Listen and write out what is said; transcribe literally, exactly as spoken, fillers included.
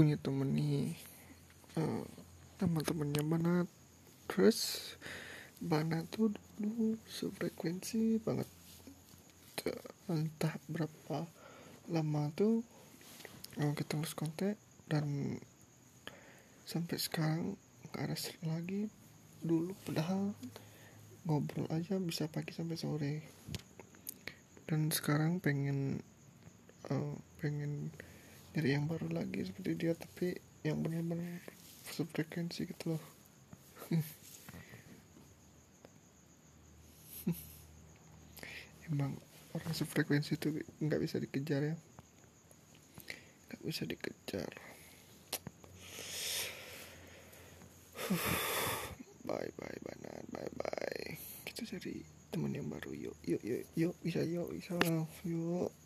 punya temen nih, uh, teman-temannya Banat. Terus Banat tuh dulu sefrekuensi banget, entah berapa lama tuh uh, kita terus kontak, dan sampai sekarang gak ada lagi. Dulu padahal ngobrol aja bisa pagi sampai sore, dan sekarang pengen uh, pengen nyari yang baru lagi seperti dia, tapi yang benar-benar sefrekuensi gitu loh. Emang orang sefrekuensi itu nggak bisa dikejar ya, nggak bisa dikejar. Bye bye Banat, bye bye. Kita cari teman yang baru, yuk yuk yuk yuk bisa yuk bisa yuk.